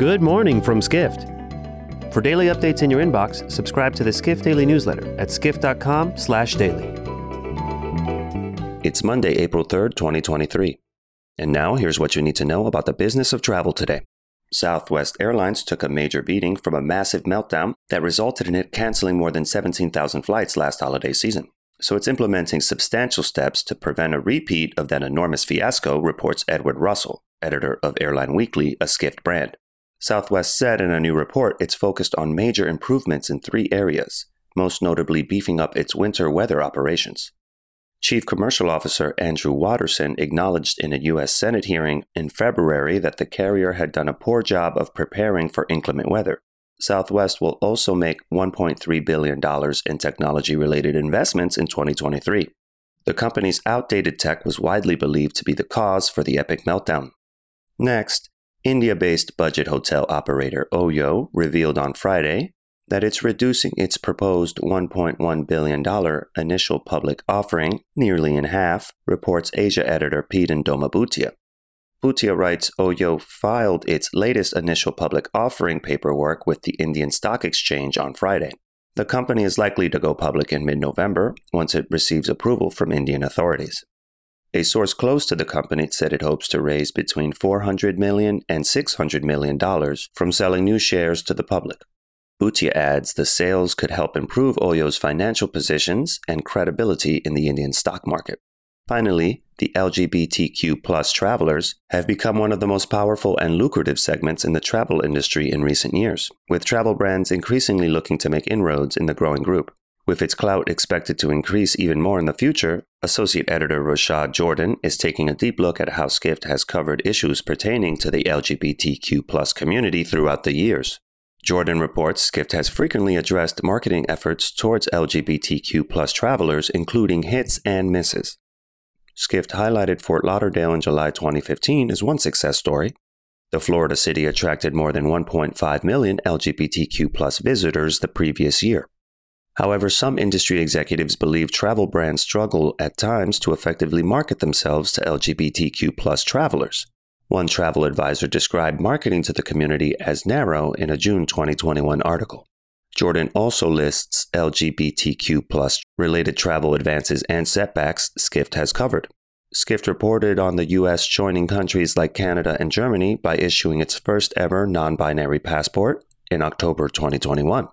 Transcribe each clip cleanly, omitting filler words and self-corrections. Good morning from Skift. For daily updates in your inbox, subscribe to the Skift Daily Newsletter at skift.com/daily. It's Monday, April 3rd, 2023. And now here's what you need to know about the business of travel today. Southwest Airlines took a major beating from a massive meltdown that resulted in it canceling more than 17,000 flights last holiday season. So it's implementing substantial steps to prevent a repeat of that enormous fiasco, reports Edward Russell, editor of Airline Weekly, a Skift brand. Southwest said in a new report it's focused on major improvements in three areas, most notably beefing up its winter weather operations. Chief Commercial Officer Andrew Watterson acknowledged in a U.S. Senate hearing in February that the carrier had done a poor job of preparing for inclement weather. Southwest will also make $1.3 billion in technology-related investments in 2023. The company's outdated tech was widely believed to be the cause for the epic meltdown. Next, India-based budget hotel operator Oyo revealed on Friday that it's reducing its proposed $1.1 billion initial public offering nearly in half, reports Asia editor Peden Doma Bhutia. Bhutia writes Oyo filed its latest initial public offering paperwork with the Indian Stock Exchange on Friday. The company is likely to go public in mid-November once it receives approval from Indian authorities. A source close to the company said it hopes to raise between $400 million and $600 million from selling new shares to the public. Bhutia adds the sales could help improve Oyo's financial positions and credibility in the Indian stock market. Finally, the LGBTQ+ travelers have become one of the most powerful and lucrative segments in the travel industry in recent years, with travel brands increasingly looking to make inroads in the growing group. With its clout expected to increase even more in the future, Associate Editor Rashad Jordan is taking a deep look at how Skift has covered issues pertaining to the LGBTQ+ community throughout the years. Jordan reports Skift has frequently addressed marketing efforts towards LGBTQ+ travelers, including hits and misses. Skift highlighted Fort Lauderdale in July 2015 as one success story. The Florida city attracted more than 1.5 million LGBTQ+ visitors the previous year. However, some industry executives believe travel brands struggle at times to effectively market themselves to LGBTQ+ travelers. One travel advisor described marketing to the community as narrow in a June 2021 article. Jordan also lists LGBTQ+ related travel advances and setbacks Skift has covered. Skift reported on the U.S. joining countries like Canada and Germany by issuing its first ever non-binary passport in October 2021.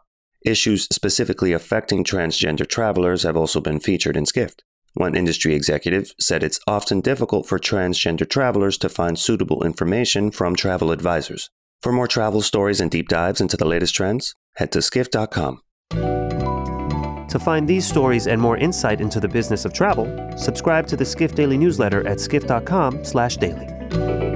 Issues specifically affecting transgender travelers have also been featured in Skift. One industry executive said it's often difficult for transgender travelers to find suitable information from travel advisors. For more travel stories and deep dives into the latest trends, head to skift.com. To find these stories and more insight into the business of travel, subscribe to the Skift Daily Newsletter at skift.com/daily.